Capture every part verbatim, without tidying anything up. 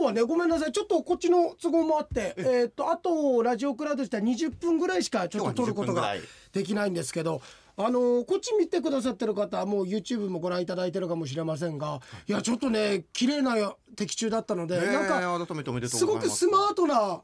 今日はねごめんなさいちょっとこっちの都合もあってえーっとあとラジオクラウド自体にじゅっぷんぐらいしかちょっと撮ることができないんですけど、あのー、こっち見てくださってる方はもう YouTube もご覧いただいてるかもしれませんが、いやちょっとね綺麗な的中だったので、ね、なんかすごくスマートな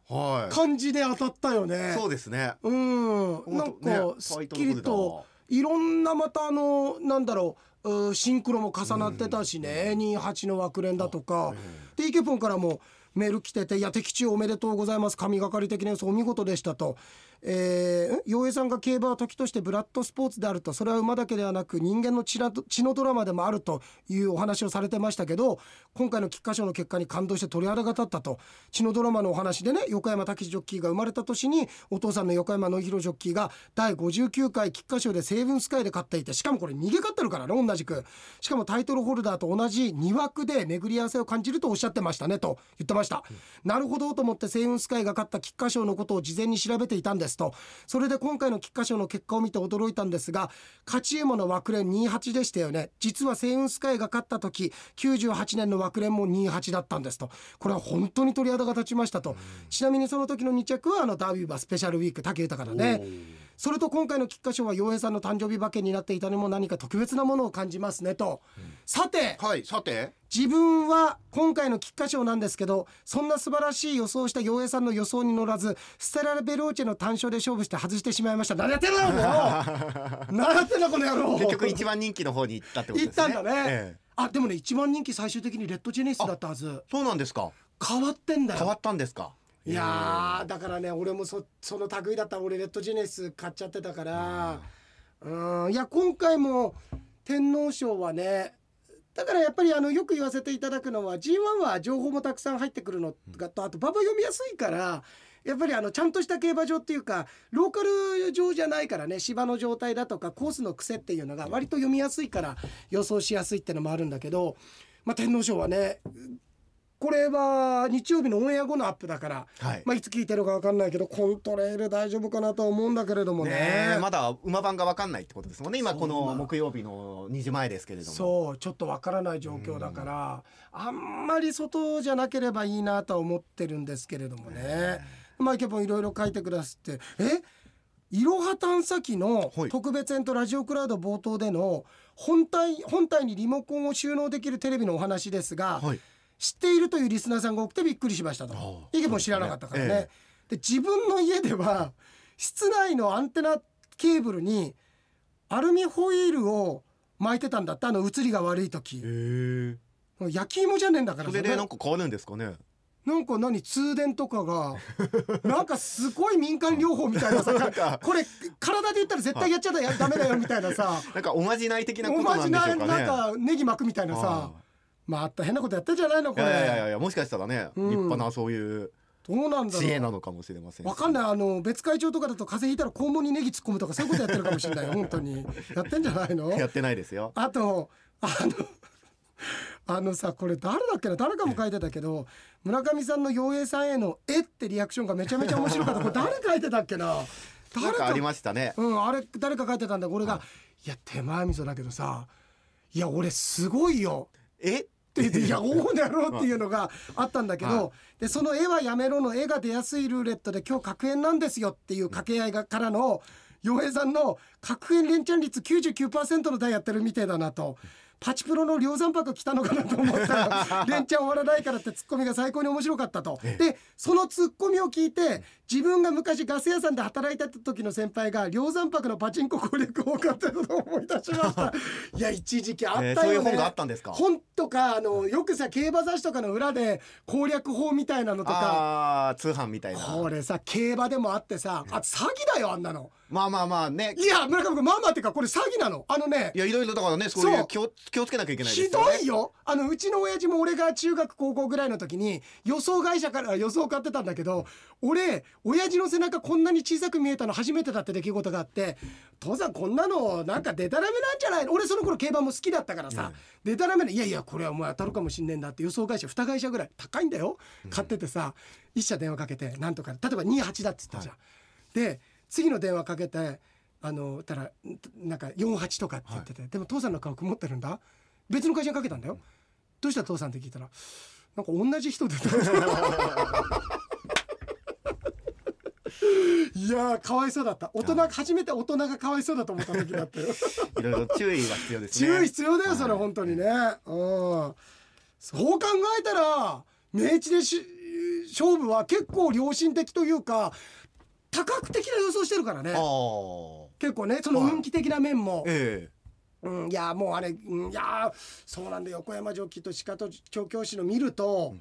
感じで当たったよね、はい、そうですね、うん、なんかすっきりといろんなまたあのなんだろうシンクロも重なってたしね、にじゅうはちの枠連だとかでイケポンからもメール来てて、いや的中おめでとうございます、神がかり的なやつお見事でしたと、えー、陽平さんが競馬は時としてブラッドスポーツであると、それは馬だけではなく人間の 血, 血のドラマでもあるというお話をされてましたけど、今回の菊花賞の結果に感動して鳥肌が立ったと、血のドラマのお話でね、横山武史ジョッキーが生まれた年にお父さんの横山典弘ジョッキーがだいごじゅうきゅうかい菊花賞でセイブンスカイで勝っていて、しかもこれ逃げ勝ってるからね同じく、しかもタイトルホルダーと同じに枠で巡り合わせを感じるとおっしゃってましたねと言ってました、うん、なるほどと思ってセイブンスカイが勝った菊花賞のことを事前に調べていたんですと、それで今回の菊花賞の結果を見て驚いたんですが、勝ち馬の枠連にじゅうはちでしたよね、実はセイウンスカイが勝った時きゅうじゅうはちねんの枠連もにじゅうはちだったんですと、これは本当に鳥肌が立ちましたと、うん、ちなみにその時のに着はあのダービー馬スペシャルウィーク武豊だね。それと今回の菊花賞は陽平さんの誕生日馬券になっていたのも何か特別なものを感じますねと、うん、さて、はい、さて自分は今回の菊花賞なんですけど、そんな素晴らしい予想をした陽平さんの予想に乗らずステラベローチェの単勝で勝負して外してしまいました。何やってんだろう何やってんだこの野郎結局いちばん人気の方に行ったってことですね。行ったんだね、ええ、あでもねいちばん人気最終的にレッドジェネシスだったはず。そうなんですか。変わってんだよ。変わったんですか。いやだからね俺も そ, その類だったら俺レッドジェネシス買っちゃってたから、うん、いや今回も天皇賞はねだからやっぱりあのよく言わせていただくのは ジーワン は情報もたくさん入ってくるのと、あと馬場読みやすいからやっぱりあのちゃんとした競馬場っていうかローカル場じゃないからね、芝の状態だとかコースの癖っていうのが割と読みやすいから予想しやすいってのもあるんだけど、まあ天皇賞はねこれは日曜日のオンエア後のアップだから、はい、まあいつ聞いてるか分かんないけどコントレール大丈夫かなとは思うんだけれども ね, ねまだ馬番が分かんないってことですもんね。今この木曜日のにじまえですけれども、そうちょっと分からない状況だから、うん、あんまり外じゃなければいいなとは思ってるんですけれどもね。まあイケポンいろいろ書いてくださって、えいろは探査機の特別編とラジオクラウド冒頭での本体本体にリモコンを収納できるテレビのお話ですが、はい、知っているというリスナーさんが多くてびっくりしましたと。イケポン知らなかったからね、ええ、で自分の家では室内のアンテナケーブルにアルミホイールを巻いてたんだった。あの映りが悪い時、へ焼き芋じゃねえんだから。それでなんか変わるんですかね。なんか何通電とかがなんかすごい民間療法みたいなさなんかこれ体で言ったら絶対やっちゃダメだよみたいなさなんかおまじない的なことなんでしょうかね。おまじないなんかネギ巻くみたいなさ、まあ、あった変なことやってんじゃないのこれ。いやいやいやもしかしたらね、うん、立派なそういう知恵なのかもしれません。わかんない、あの別会長とかだと風邪ひいたら肛門にネギ突っ込むとかそういうことやってるかもしれない本当にやってんじゃないの。やってないですよ。あとあのあのさこれ誰だっけな、誰かも書いてたけど村上さんの陽平さんへのえってリアクションがめちゃめちゃ面白かった。これ誰書いてたっけな誰かありましたね、うん、あれ誰か書いてたんだ。俺がいや手前味噌だけどさ、いや俺すごいよえって言っていやおおだろうっていうのがあったんだけど、はい、でその絵はやめろの絵が出やすいルーレットで今日格円なんですよっていう掛け合いがからの陽平さんの格円連チャン率 きゅうじゅうきゅうパーセント の台やってるみてえだなと、パチプロの量産パック来たのかなと思ったら連チャン終わらないからってツッコミが最高に面白かったと。でそのツッコミを聞いて自分が昔ガス屋さんで働いてた時の先輩が量産パックのパチンコ攻略法を買ってたと思い出しましたいや一時期あったよね、えー、そういう本があったんですか。本とかあのよくさ競馬雑誌とかの裏で攻略法みたいなのとか、あ通販みたいなこれさ競馬でもあってさ、あ詐欺だよあんなの。まあまあまあね。いや村上君まあまあってかこれ詐欺なの。あのねいやいろいろだからねそういう気を気をつけなきゃいけないですよね。ひどいよ。あのうちの親父も俺が中学高校ぐらいの時に予想会社から予想買ってたんだけど、俺親父の背中こんなに小さく見えたの初めてだって出来事があって、父さんこんなのなんかデタラメなんじゃないの。俺その頃競馬も好きだったからさ、うん、デタラメな、いやいやこれはお前当たるかもしんねえんだって予想会社に会社ぐらい高いんだよ買っててさ、うん、いっ社電話かけてなんとか例えばにじゅうはちだって言ったじゃん、はい、で次の電話かけてあのたらなんかよんじゅうはちとかって言ってて、はい、でも父さんの顔曇ってるんだ別の会社にかけたんだよ、うん、どうした父さんって聞いたら、なんか同じ人出たいやー、かわいそうだった。大人、初めて大人がかわいそうだと思った時だったよいろいろ注意が必要ですね。注意必要だよ、それ本当にね、はい、うん。そう考えたら明治で勝負は結構良心的というか多角的な予想してるからね。結構ね、その運気的な面も、はい、えーうん、いやもうあれ、うん、いやそうなんで横山ジョッキーと鹿戸調教師の見ると、うん、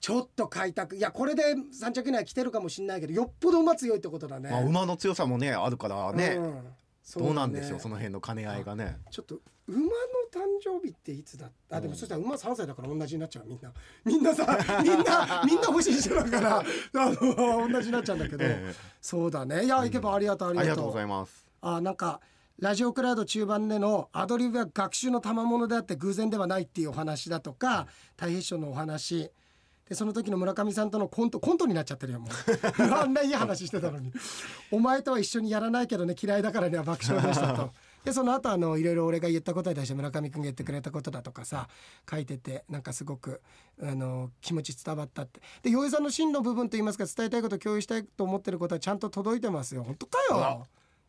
ちょっと開拓、いやこれでさん着以内来てるかもしれないけど、よっぽど馬強いってことだね。まあ、馬の強さもねあるからね、うん、そうね。どうなんでしょう、その辺の兼ね合いがね。ちょっと馬の誕生日っていつだった？あ、でもそしたら馬さんさいだから同じになっちゃう。みんなみんなさみんなみんな欲しい人だからあの同じになっちゃうんだけど、ええ、そうだね。いや、いけばありがとう、うん、ありがとうございます。あ、なんかラジオクラウド中盤でのアドリブは学習の賜物であって偶然ではないっていうお話だとか、太平賞のお話で、その時の村上さんとのコントコントになっちゃってるよ、もうあんないい話してたのにお前とは一緒にやらないけどね、嫌いだからには爆笑でしたとで、その後あのいろいろ俺が言ったことに対して村上くんが言ってくれたことだとかさ書いてて、なんかすごくあの気持ち伝わったって。で、洋江さんの真の部分といいますか、伝えたいこと、共有したいと思ってることはちゃんと届いてますよ。本当かよ。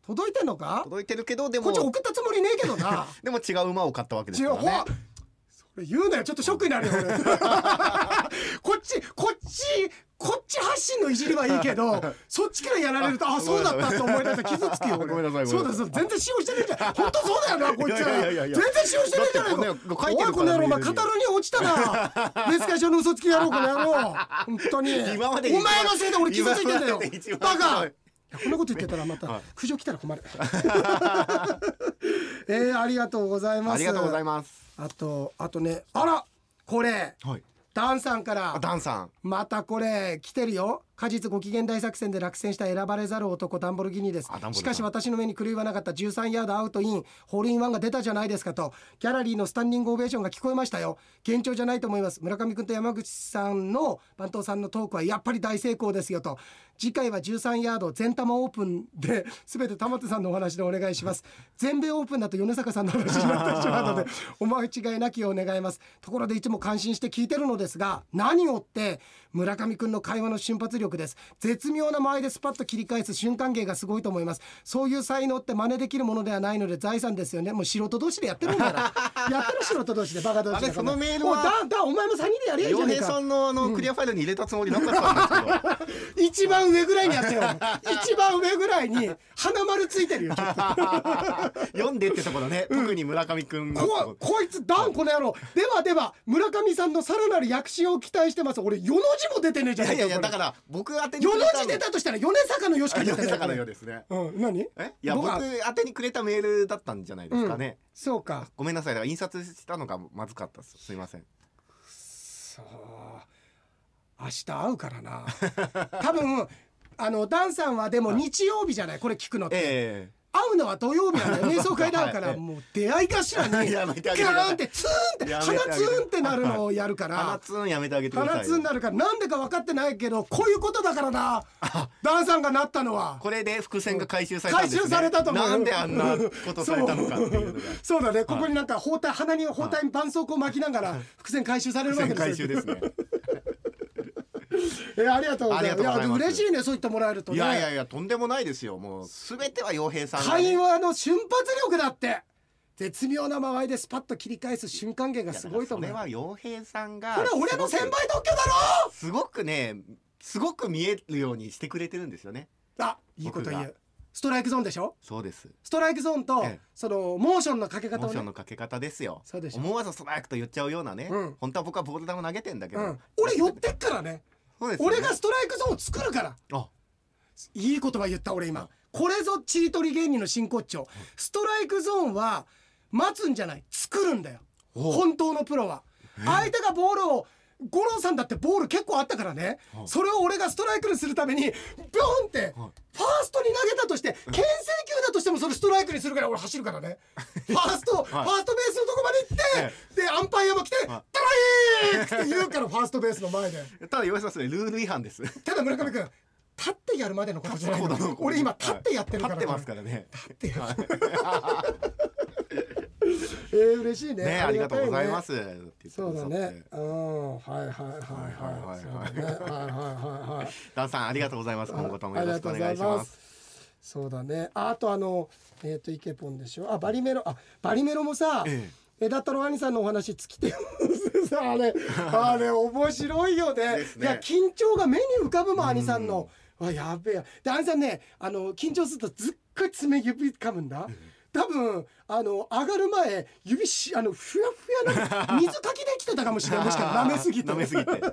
届いてんのか。届いてるけど、でもこっち送ったつもりねえけどなでも違う馬を買ったわけですからね。言うなよ、ちょっとショックになるよこっちこっちこっち発信のいじりはいいけどそっちからやられると、あ、そうだったって思い出した、傷つくよ。ごめんなさい。そうだ、そう、全然使用してないじゃん本当そうだよな、こいつら全然使用してないじゃないか。おい、この野郎、お前カタロニア落ちたな、別会社の嘘つき野郎、この野郎、本当に今までお前のせいで俺傷ついてんだよ、バカ。こんなこと言ってたらまた苦情来たら困るえー、ありがとうございます。ありがとうございます。あとあとね、あらこれ、はい、ダンさんから。ダンさんまたこれ来てるよ。果実ご機嫌大作戦で落選した選ばれざる男ダンボルギニです。しかし私の目に狂いはなかった。じゅうさんヤードアウトインホールインワンが出たじゃないですかとギャラリーのスタンディングオベーションが聞こえましたよ。幻聴じゃないと思います。村上君と山口さんの番頭さんのトークはやっぱり大成功ですよと。次回はじゅうさんヤード全玉オープンで全て玉手さんのお話でお願いします。全米オープンだと米坂さんの話になってしまうのでお間違いなきを願います。ところでいつも感心して聞いてるのですが、何をって村上君の会話の瞬発力です。絶妙な間合いでスパッと切り返す瞬間芸がすごいと思います。そういう才能って真似できるものではないので財産ですよね。もう素人同士でやってるんだからやってる素人同士でバカ同士で。そのメールはだだお前もさんにんでやりゃいいじゃねえか。洋平さんのあのクリアファイルに入れたつもりなかったんですけど一番上ぐらいにやってよ一番上ぐらいに花丸ついてるよ読んでってところね、うん、特に村上くんの こ, こいつダンこの野郎ではでは村上さんのさらなる躍進を期待してます。俺よの字も出てねえじゃねえか。いやいやだから僕当てによの字出たとしたら米坂のよしか出た。米坂のよですね。うん、何？え？いや僕当てにくれたメールだったんじゃないですかね。うん、そうか。ごめんなさい。だから印刷したのがまずかったです。すいません。そう。明日会うからな。多分あのダンさんはでも日曜日じゃない。これ聞くのって。えー会うのは土曜日なんだよ。瞑想会だからもう出会い頭にガーンってツーンって鼻ツーンってなるのをやるから鼻ツーンやめてあげてください。鼻ツーンなるからなんでか分かってないけどこういうことだからな。ダンさんがなったのはこれで伏線が回収されたんですね。回収されたと思う。なんであんなことされたのかっていうのがそうだね。ここになんか包帯鼻に包帯に絆創膏を巻きながら伏線回収されるわけですよ。え、ありがとうございます。いや嬉しいね、そう言ってもらえるとね。いやいやいやとんでもないですよ。もうすべては洋平さん会話の瞬発力だって。絶妙な間合いでスパッと切り返す瞬間芸がすごいと思う。これは洋平さんがこれは俺の先輩特許だろ。すごくね、すごく見えるようにしてくれてるんですよね。あ、いいこと言う。ストライクゾーンでしょ。そうです。ストライクゾーンと、ええ、そのモーションのかけ方を、ね、モーションのかけ方ですよ。そうでしょ。思わずストライクと言っちゃうようなね、うん、本当は僕はボール球投げてんだけど、うん、俺寄ってっからね。そうですね、俺がストライクゾーンを作るから。あ、いい言葉言った俺今。これぞちりとり芸人の真骨頂。ストライクゾーンは待つんじゃない、作るんだよ本当のプロは。相手がボールを、五郎さんだってボール結構あったからね、それを俺がストライクにするためにビョンってファーストに投げたとして、牽制球だとしてもそれストライクにするから俺走るからねファースト、はい、ファーストベースのとこまで行って、ええ、でアンパイアも来てトライって言うからファーストベースの前でただ言わせますね、ルール違反ですただ村上君立ってやるまでのことじゃないの。俺今立ってやってるから、はい、立ってますからね。立ってやるえー、嬉しい ね, ねありがとうございますって言ってそうだね。うんはいはいはいはいはいはいはいはいダンさんありがとうございます。今後ともよろしくお願いします。そうだね。 あ, あとあのえっ、ー、とイケポンでしょ。あバリメロあバリメロもさ、ええ枝太郎兄さんのお話尽きてさあれあれ面白いよ ね, ねいや緊張が目に浮かぶもん兄さんの。わやべえやで兄さんねあの緊張するとずっごい爪指噛むんだ、うん、多分あの上がる前指しあのふやふやな水かきできてたかもしれない。もしか舐めすぎて舐めすぎて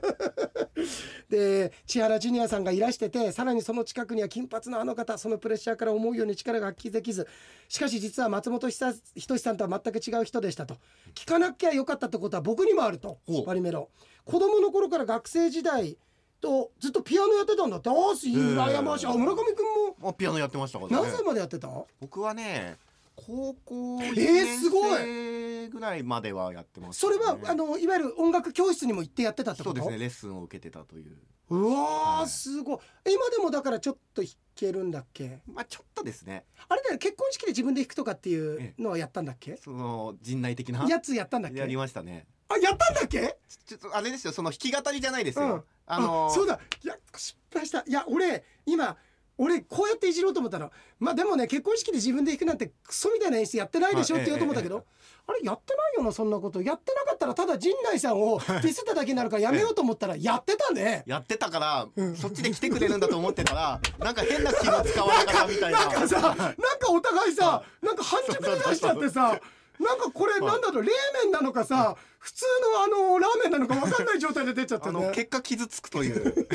で千原ジュニアさんがいらしててさらにその近くには金髪のあの方、そのプレッシャーから思うように力が発揮できず、しかし実は松本人志さんとは全く違う人でしたと。聞かなきゃよかったってことは僕にもあると。バリメロ子供の頃から学生時代とずっとピアノやってたんだって。あー羨ましい。あ村上君もあピアノやってましたからね。何歳までやってた？僕はね高校いちねんせいぐらいまではやってます、ねえー、すごい。それはあのいわゆる音楽教室にも行ってやってたってこと？そうですねレッスンを受けてたという。うわー、はい、すごい。今でもだからちょっと弾けるんだっけ？まあちょっとですね。あれだよ結婚式で自分で弾くとかっていうのはやったんだっけ？その陣内的なやつやったんだっけ？やりましたね。あやったんだっけ？ちょっとあれですよその弾き語りじゃないですよ、うん、あのー、あそうだいや失敗した。いや俺今俺こうやっていじろうと思ったらまあでもね結婚式で自分で弾くなんてクソみたいな演出やってないでしょって言おうと思ったけど、まあ、ええ、あれやってないよなそんなこと。やってなかったらただ陣内さんをディスっただけになるからやめようと思ったらやってたねやってたから、うん、そっちで来てくれるんだと思ってたらなんか変な気が使われたみたいななんかさなんかお互いさなんか半熟で出しちゃってさなんかこれなんだろう冷麺なのかさ普通のあのラーメンなのか分かんない状態で出ちゃったねあの結果傷つくというあれ引い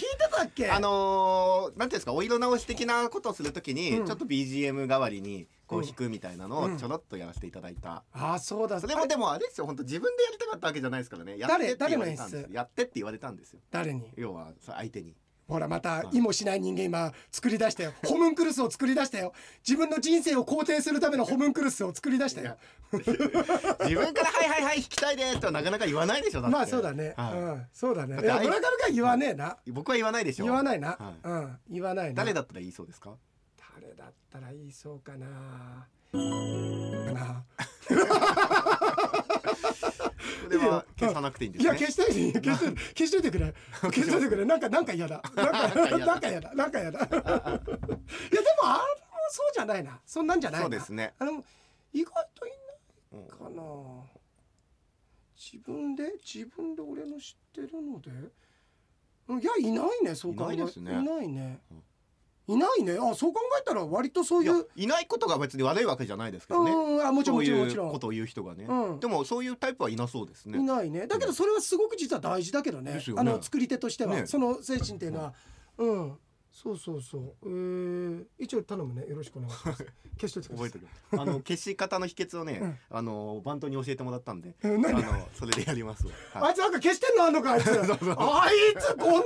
てたっけ？あのー、なんていうんですかお色直し的なことをするときに、うん、ちょっと ビージーエム 代わりにこう弾くみたいなのをちょろっとやらせていただいた、うんうん、あそうだそれもでもあれですよ本当自分でやりたかったわけじゃないですからね。やってって言われたんですやってって言われたんですよ。誰に？要は相手に。ほらまた意もしない人間今作り出したよホムンクルスを作り出したよ。自分の人生を肯定するためのホムンクルスを作り出したよ自分からはいはいはい弾きたいですとはなかなか言わないでしょ。だってまあそうだね、はい、うん、そうだね。村上が言わねえな、はい、僕は言わないでしょ。言わないな、はい、うん言わないな。誰だったら言いそうですか？誰だったら言いそうかなかなでは消さなくていいんですね。いや消して消して消しててくれ消しててくれなんかなんか嫌だなんかなんか嫌だなんか嫌だいやでもあれもそうじゃないなそんなんじゃないな。そうですね。あの意外といないかな、うん、自分で自分で俺の知ってるのでいやいないね。そう考えいないですね。いないね、うんいないね。あ、そう考えたら割とそういういないことが別に悪いわけじゃないですけどね。あ、もちろんもちろんもちろん。そういうことを言う人がね、うん。でもそういうタイプはいなそうですね。いないね。だけどそれはすごく実は大事だけどね。ねあの作り手としては、ね、その精神っていうのは、うん、そうそうそう。えー、一応頼むね。よろしくお願いします。消しといてください。覚えてる。あの消し方の秘訣をね、うん、あのバンドに教えてもらったんで、あのそれでやります、はい。あいつなんか消してんのあんのかあいつ。そうそうそうあいつこの野郎。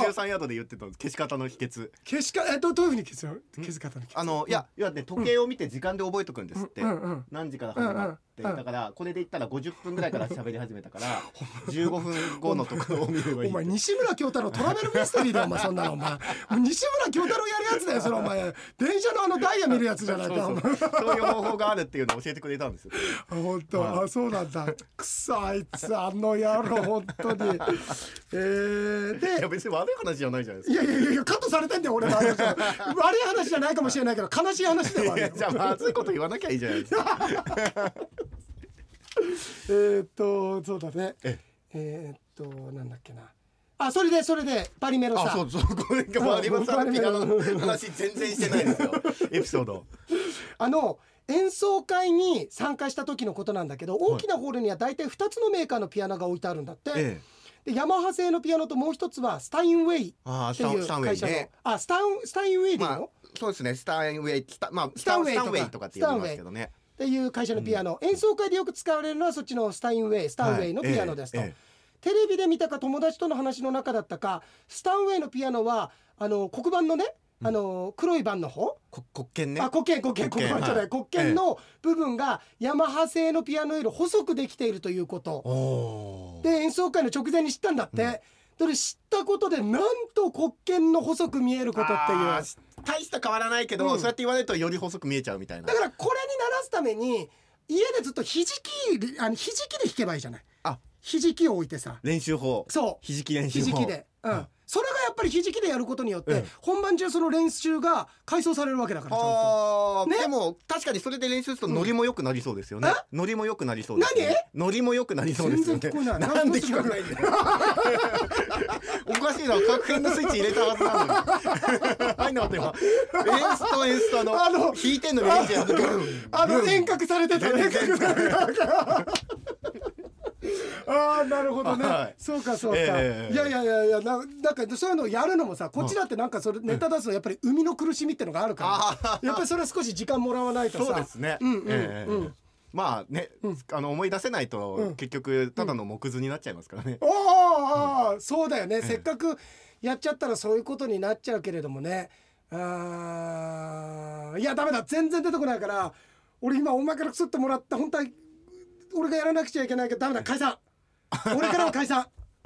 じゅうさんヤードで言ってた消し方の秘訣。消し方えどういう風に消す？消し方の秘訣。あのいやいやね時計を見て時間で覚えとくんですって。うん、何時から始まって、うんうん、だからこれで言ったらごじゅっぷんぐらいから喋り始めたからじゅうごふんごのところを見ればいい。お前西村京太郎トラベルミステリーだお前そんなのお前西村京太郎やるやつだよそれお前電車のあのダイヤ見るやつじゃないか。そういう方法があるっていうのを教えてくれたんですよ。あ本当、はい、あそうなんだ。くそあいつあの野郎本当に。えー、でいや別に悪い話じゃないじゃないですか。いやいやいやカットされてんだよ俺の話は悪い話じゃないかもしれないけど悲しい話ではあるよ。じゃあまずいこと言わなきゃいいじゃないですかえっとそうだねええっとなんだっけなあそれでそれでバリメロさんあそうそうこれバリメロさんのピアノの話全然してないですよエピソードあの演奏会に参加した時のことなんだけど大きなホールには大体ふたつのメーカーのピアノが置いてあるんだって、ええでヤマハ製のピアノともう一つはスタインウェイっていう会社のあスタインウェイでいいの？そうですねスタインウェイスタンウェイとかって言いますけどねっていう会社のピアノ、うん、演奏会でよく使われるのはそっちのスタインウェイスタンウェイのピアノですと、はいえー、テレビで見たか友達との話の中だったかスタンウェイのピアノはあの黒板のねあの黒い板の方黒鍵ねあ黒鍵黒鍵黒鍵じゃない黒鍵の部分がヤマハ製のピアノより細くできているということで演奏会の直前に知ったんだって、うん、それ知ったことでなんと黒剣の細く見えることっていう、大した変わらないけど、うん、そうやって言われるとより細く見えちゃうみたいな。だからこれにならすために家でずっとひじき、あのひじきで弾けばいいじゃない。あ、ひじきを置いてさ、練習法。そう、ひじき練習法。ひじきで、うん、うん、それがやっぱりひじきでやることによって、うん、本番中その練習が解消されるわけだから。ああ、ね、でも確かにそれで練習するとノリも良くなりそうですよね。うん、ノリも良くなりそうです、ね。何？ノリも良くなりそうですよね。全然聞こえない。なんで聞こえないんだよ。おかしいな、確変のスイッチ入れたはずなんだよ。はい、なって今演出と演出との弾いてんのに演じやる。あの遠隔されてたね。ああ、なるほどね、はい、そうかそうか、えー、いやいやいやいや、ななんかそういうのをやるのもさ、こっちだってなんかそれネタ出すのやっぱり生みの苦しみってのがあるから、うん、やっぱりそれは少し時間もらわないとさ。そうですね、うんうん、えー、うん、まあね、うん、あの思い出せないと結局ただの木図になっちゃいますからね。ああ、うん、そうだよね、えー、せっかくやっちゃったらそういうことになっちゃうけれどもね。あー、いやダメだ、全然出てこないから俺今お前からくすってもらった本当は俺がやらなくちゃいけないけどダメだ、解散。俺からは解散。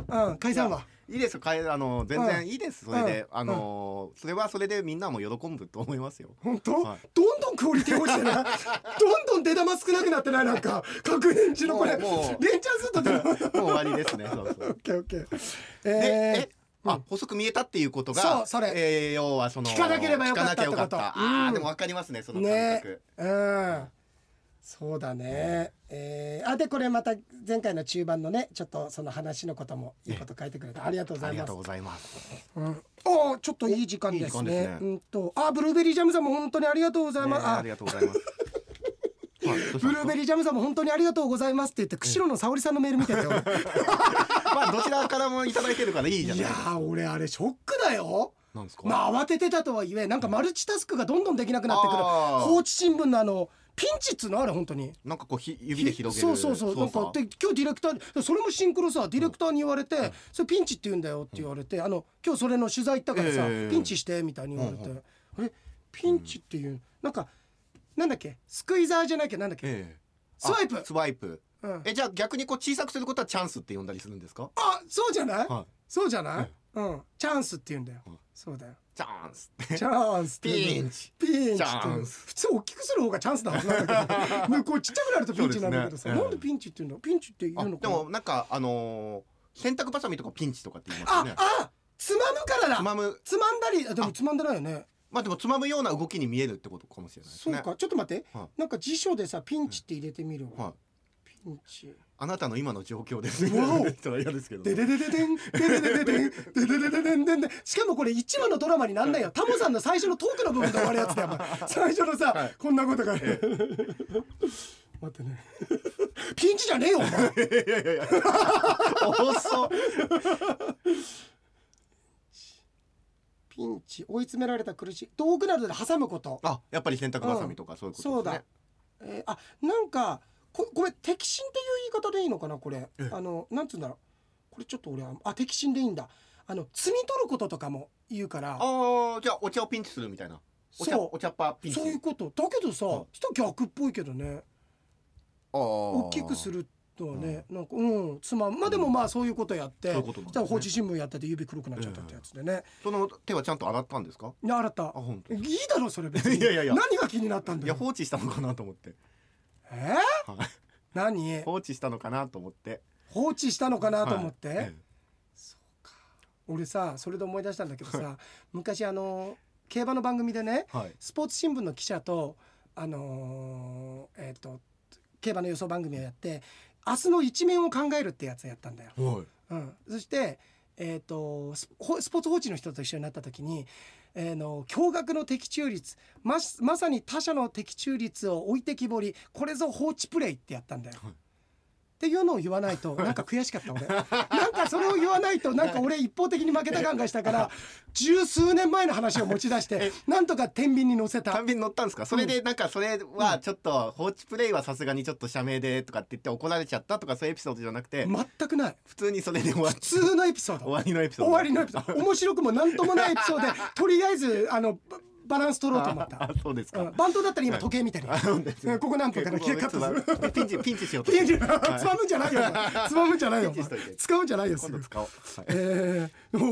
うん、解散は。いいですよ、あの全然いいです、それで、あのそれはそれでみんなも喜ぶと思いますよ。本当？どんどんクオリティ落ちてない。どんどん出玉少なくなってない、なんか確変中のこれ。もう連チャンするともう終わりですね。そうそう。オッケーオッケー。ええ。あ、細く見えたっていうことが、要はその聞かなければよかったってこと。ああ、でもわかりますね、その感覚。うん。そうだね、えー、あでこれまた前回の中盤のねちょっとその話のこともいいこと書いてくれた、ありがとうございます。ありがとうございます、うん、お、ちょっといい時間ですね。うんと、あ、ブルーベリージャムさんも本当にありがとうございます。ありがとうございます。ブルーベリージャムさんも本当にありがとうございますって言って釧路の沙織さんのメール見てたよ。まあどちらからもいただいてるからいいじゃないですか。いや俺あれショックだよ。なんですか？まあ慌ててたとはいえなんかマルチタスクがどんどんできなくなってくる。放置新聞のあのピンチっつうのあれ本当になんかこうひ指で広げる、そうそうそう、なんかで今日ディレクター、それもシンクロさ、ディレクターに言われて、うん、それピンチって言うんだよって言われて、うん、あの今日それの取材行ったからさ、えー、ピンチしてみたいに言われて、うん、あれピンチっていう、うん、なんかなんだっけ、スクイザーじゃないけどなんだっけ、えー、スワイプ、スワイプ、うん、え、じゃあ逆にこう小さくすることはチャンスって呼んだりするんですか？あ、そうじゃない、はい、そうじゃない、えー、うん、チャンスって言うんだよ。そうだよ。チャンス。チャンス。ピンチ。ピンチ。普通大きくする方がチャンスだはずなんだけど、こうちっちゃくなるとピンチになるんだけどさ、なんでピンチっていうの？ピンチって言うのか。でもなんかあの洗濯バサミとかピンチとかって言いますね。ああ、つまむからだ。つまむ。つまんだり、でもつまんだらよね。まあでもつまむような動きに見えるってことかもしれないですね。そうか。ちょっと待って。なんか辞書でさ、ピンチって入れてみるわ。ピンチ。あなたの今の状況ですね。でででででんでででででんでででででんで、しかもこれ一話のドラマになんないよ。タモさんの最初のトークの部分で終わるやつだよ。最初のさ、こんなことが待ってね。ピンチじゃねえよ。いやいやいや。遅っ。ピンチ、追い詰められた、苦しい、遠くなるで挟むこと。あ、やっぱり洗濯バサミとかそういうことですね。そうだ。え、あ、なんか。こごめん、摘心っていう言い方でいいのかなこれ、あのなんつうんだろう、これちょっと俺はあ摘心でいいんだ。あの摘み取ることとかも言うから、ああ、じゃあお茶をピンチするみたいな、お茶、お茶っぱピンチ、そういうことだけどさ、人逆っぽいけどね。ああ、大きくするとはね、なんかうん、つまん、まあでもまあそういうことやって、じゃあ放置新聞やってて指黒くなっちゃったってやつでね。その手はちゃんと洗ったんですか？いや洗った。あ、本当？いいだろそれ別に。いやいやいや、何が気になったんだよ。いや放置したのかなと思って。えー、何放置したのかなと思って、放置したのかなと思って、はい、ええ、そうか。俺さそれで思い出したんだけどさ、はい、昔あの競馬の番組でね、はい、スポーツ新聞の記者とあのー、えっ、ー、と競馬の予想番組をやって、明日の一面を考えるってやつをやったんだよ、はい、うん、そしてえっ、ー、とスポ、スポーツ報知の人と一緒になった時に、えー、の驚愕の的中率、 ま, まさに他者の的中率を置いてきぼり、これぞ放置プレイってやったんだよ、はい、っていうのを言わないとなんか悔しかった俺。なんかそれを言わないとなんか俺一方的に負けた感がしたから、十数年前の話を持ち出してなんとか天秤に乗せた。天秤に乗ったんですか？それでなんかそれはちょっと放置プレイはさすがにちょっと社名でとかって言って怒られちゃったとかそういうエピソードじゃなくて、全くない、普通にそれで終わり、普通のエピソード、終わりのエピソード、終わりのエピソード、面白くもなんともないエピソードで、とりあえずあのバランス取ろうと思った。そうですか。バントだったら今時計見たり、ここ何分から消えカットする、ピンチピンチしようと、つまむんじゃないよ、つまむんじゃないよ、使うんじゃないよ、今度使おう、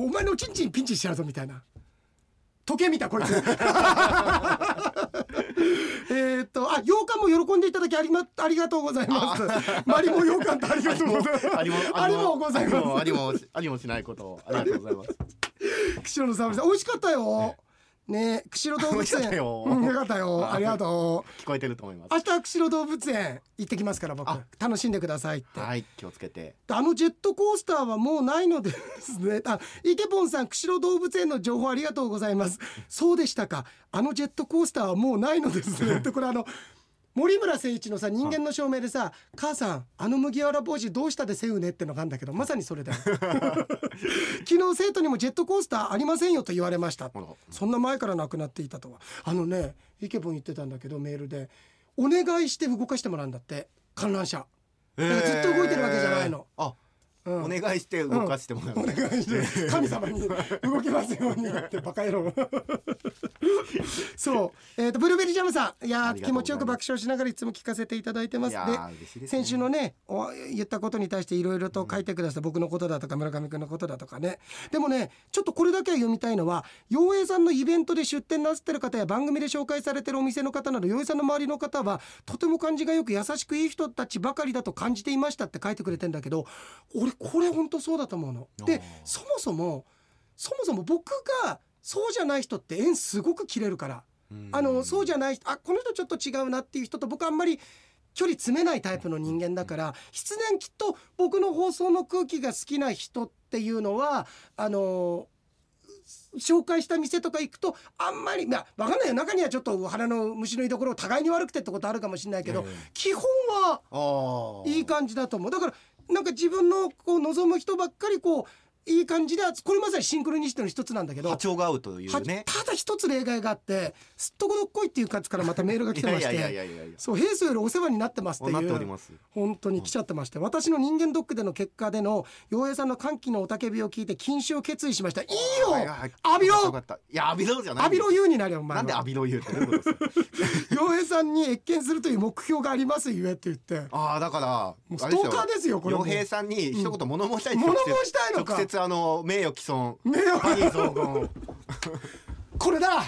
お前のチンチンピンチしちゃうぞみたいな、時計見たこいつ。えっと、あ、洋館も喜んでいただきありまありがとうございます。マリモ洋館とありがとうございます。ありもありもございます。ありもありもしないことありがとうございます。釧路のサービス美味しかったよ。ね、釧路動物園よかったよ。ありがとう。聞こえてると思います。明日釧路動物園行ってきますから僕。楽しんでくださいって。はい、気をつけて。あのジェットコースターはもうないのですね。あ、イケポンさん、釧路動物園の情報ありがとうございます。そうでしたか。あのジェットコースターはもうないのですね。とこれあの。森村誠一のさ、人間の証明でさ、母さんあの麦わら帽子どうしたでせうねってのがあるんだけど、まさにそれだよ。昨日生徒にもジェットコースターありませんよと言われました。そんな前からなくなっていたとは。あのね、イケボン言ってたんだけど、メールでお願いして動かしてもらうんだって、観覧車、えー、ずっと動いてるわけじゃないの。あ、うん、お願いして動かしてもらう、うん、お願いして神様に動きますようにってバカ野郎。そう、えー、とブルーベリージャムさん、いやー気持ちよく爆笑しながらいつも聞かせていただいてます。で、先週のねお言ったことに対していろいろと書いてくださった、うん、僕のことだとか村上君のことだとかね。でもね、ちょっとこれだけは読みたいのは、陽平さんのイベントで出店なさってる方や番組で紹介されてるお店の方など、陽平さんの周りの方はとても感じがよく優しくいい人たちばかりだと感じていましたって書いてくれてんだけど、俺これ本当そうだと思うの。で、そもそもそもそも僕がそうじゃない人って縁すごく切れるから、あのそうじゃない人、あ、この人ちょっと違うなっていう人と僕あんまり距離詰めないタイプの人間だから、必然きっと僕の放送の空気が好きな人っていうのはあの紹介した店とか行くとあんまり、まあ、分かんないよ、中にはちょっと腹の虫の居所を互いに悪くてってことあるかもしれないけど、基本はいい感じだと思う。だからなんか自分のこう望む人ばっかりこういい感じで、これまさにシンクロニシティの一つなんだけど、波長が合うというね。ただ一つ例外があって、すっとこどっこいっていうかつからまたメールが来てまして、そう、平素よりお世話になってますっていう、本当に来ちゃってまして、私の人間ドックでの結果での陽平さんの歓喜のおたけびを聞いて禁止を決意しました。いいよ、浴びろ、いや浴びろじゃない、浴びろ言うになるよお前。なんで浴びろ言うってどういうことですか。陽平さんに謁見するという目標がありますゆえって言って、ああだからストーカーですよこれ。陽平さんに一言物申したい、物申したいのか、直接あの名誉毀損、名誉毀損、これだ、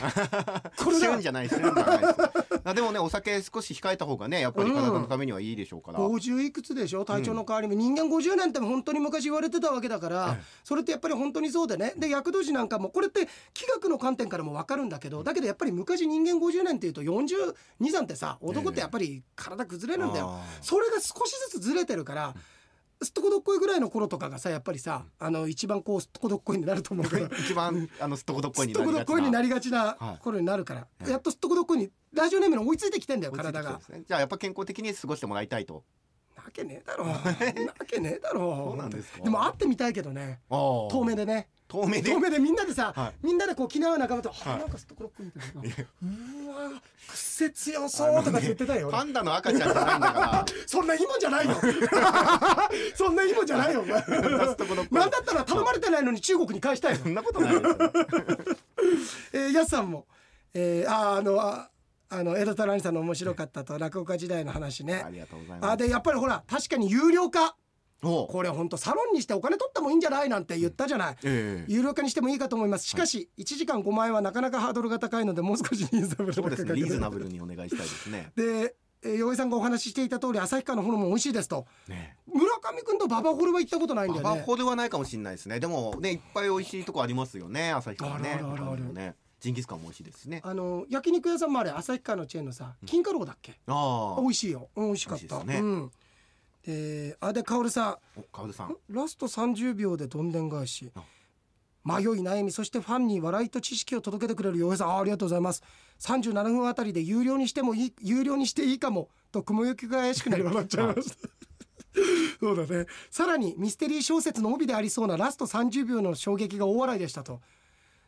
これだ。んじゃない、でもね、お酒少し控えた方がね、やっぱり体のためにはいいでしょうから。ごじゅういくつでしょ、体調の変わり目、人間ごじゅうねんって本当に昔言われてたわけだから、それってやっぱり本当にそうでね。で、厄年なんかもこれって気学の観点からも分かるんだけど、だけどやっぱり昔人間ごじゅうねんっていうとよんじゅうに、さんってさ、男ってやっぱり体崩れるんだよ。それが少しずつずれてるから。すっとこどっこいぐらいの頃とかがさ、やっぱりさ、あの一番こうすっとこどっこいになると思うから、一番あのすっとこどっこいになりがちな頃になるから、はい、やっとすっとこどっこいにラジオネームに追いついてきてんだよ体が、ね、じゃあやっぱ健康的に過ごしてもらいたいと。なわけねえだろ、なわけねえだろ。そうなんですか。でも会ってみたいけどね、遠目でね、遠目で、遠目でみんなでさ、みんなでこう気なわ仲間と、なんかすっとこどっこいみたいな、うわ癖強そうとか言ってたよ。パンダの赤ちゃんじゃないんだから、そんな芋じゃないよ、そんな芋じゃないよ。なんだったら頼まれてないのに中国に返したい。そんなことないよ。え、やすさんも、え、ああのああの江戸太郎兄さんの面白かったと落語家時代の話ね。ありがとうございます。あ、でやっぱりほら、確かに有料化、これ本当サロンにしてお金取ってもいいんじゃないなんて言ったじゃない、ええ、有料化にしてもいいかと思います。しかしいちじかんごまんえんはなかなかハードルが高いので、もう少しリーズナブルな価格で、リーズナブルにお願いしたいですね。で、洋平さんがお話ししていた通り、旭川のホルモン美味しいですと、ね、村上君とババホルは行ったことないんだよね。ババホルはないかもしれないですね。でもね、いっぱい美味しいとこありますよね、旭川ね。ジンギスカンも美味しいですね。あの焼肉屋さんもあれ、旭川のチェーンのさ、金華楼だっけ、あ美味しいよ、美味しかった。えー、あでカオルさん、カオルさん、ラストさんじゅうびょうでどんでん返し、迷い悩み、そしてファンに笑いと知識を届けてくれる洋平さん、 あ, ありがとうございます。さんじゅうななふんあたりで有料にしてもいい、有料にしていいかもと雲行きが怪しくなり笑っちゃいました。そうだね。さらにミステリー小説の帯でありそうなラストさんじゅうびょうの衝撃が大笑いでしたと。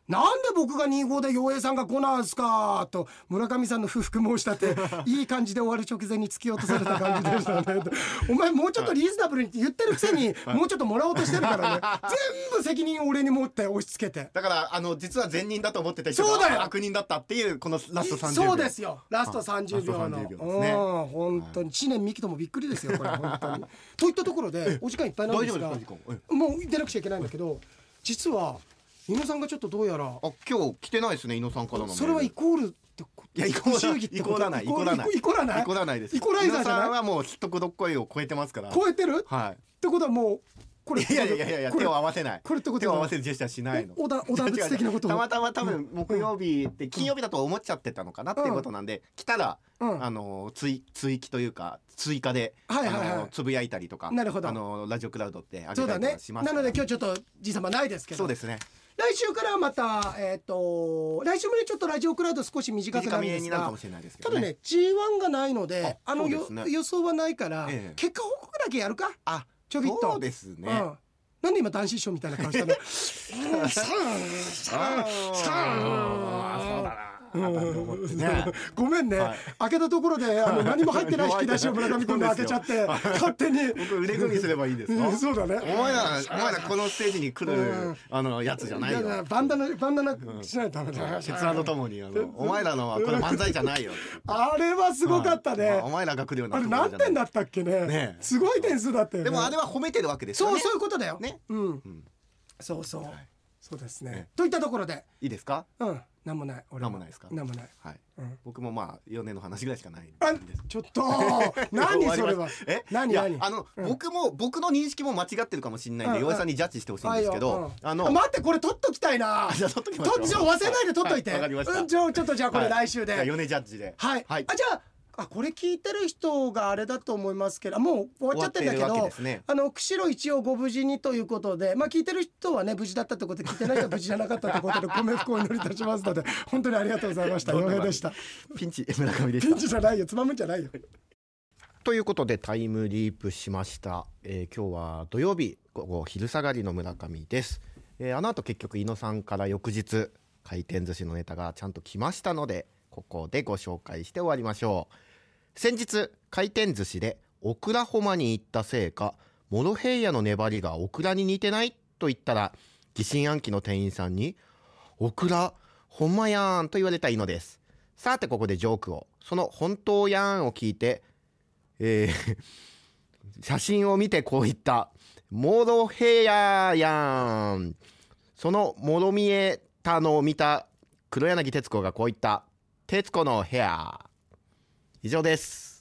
なんで僕がに号で陽平さんが来ないすかと村上さんの不服申し立ていい感じで終わる直前に突き落とされた感じでしたねお前もうちょっとリーズナブルに言ってるくせにもうちょっともらおうとしてるからね全部責任を俺に持って押し付けてだからあの実は善人だと思ってた人が悪人だったっていうこのラストさんじゅうびょうそうですよラストさんじゅうびょうの本当に知念幹人もびっくりですよこれ本当にといったところでお時間いっぱいなんですがもう出なくちゃいけないんだけど実は伊野さんがちょっとどうやらあ今日来てないですね伊野さんからのそれはイコールってこといやイコールらないイコールらないイコールらないイコールらないです伊野さんはもうきっとどっこいを超えてますから超えてるはいってことはもうこれいやいやいやいや手を合わせないこれってこと手を合わせるジェスチャーしないのおだおだぶつ的なことたまたま多分木曜日って金曜日だと思っちゃってたのかなっていうことなんで来たらあの追追記というか追加でつぶやいたりとかなるほどあのラジオクラウドってあげたりとかしますなので今日ちょっとじいさまないですけどそうですね来週からまた、えっと、来週もねちょっとラジオクラウド少し短くなるんですがただね ジーワン がないのであの予想はないから結果報告だけやるかちょびっとそうですねなんで今男子師匠みたいな顔したのごめんね開けたところで何も入ってない引き出しを村上君が開けちゃって勝手に僕腕組みすればいいですかそうだねお前らこのステージに来るやつじゃないよバンダナしないとダメだ切断とともにお前らのはこれ漫才じゃないよあれはすごかったねお前らが来るようなあれ何点だったっけねすごい点数だったよねでもあれは褒めてるわけですよねそうそういうことだようんそうそうそうですねといったところでいいですかうんなんもない俺もなんもないですかなんもないはい僕もまあよねんの話ぐらいしかないんですちょっと何それはえ何何あの僕も僕の認識も間違ってるかもしれないんで洋平さんにジャッジしてほしいんですけどあの待ってこれ取っときたいなじゃあ取っときましょうじゃあ忘れないで取っといてわかりましたじゃあちょっとじゃあこれ来週でよねんジャッジではいあじゃああこれ聞いてる人があれだと思いますけどもう終わっちゃってるんだけどあの釧路一応ご無事にということでまあ聞いてる人はね無事だったってことで聞いてない人は無事じゃなかったってことでご冥福をお祈りいたしますので本当にありがとうございました洋平でしたピンチ村上でしたピンチじゃないよつまむんじゃないよということでタイムリープしました、えー、今日は土曜日午後昼下がりの村上です、えー、あの後結局伊野さんから翌日回転寿司のネタがちゃんと来ましたのでここでご紹介して終わりましょう。先日回転寿司でオクラホマに行ったせいかモロヘイヤの粘りがオクラに似てないと言ったら疑心暗鬼の店員さんにオクラほんまやんと言われたいのです。さてここでジョークをその本当やんを聞いて、えー、写真を見てこう言ったモロヘイヤやんそのもろ見えたのを見た黒柳徹子がこう言った徹子の部屋。以上です。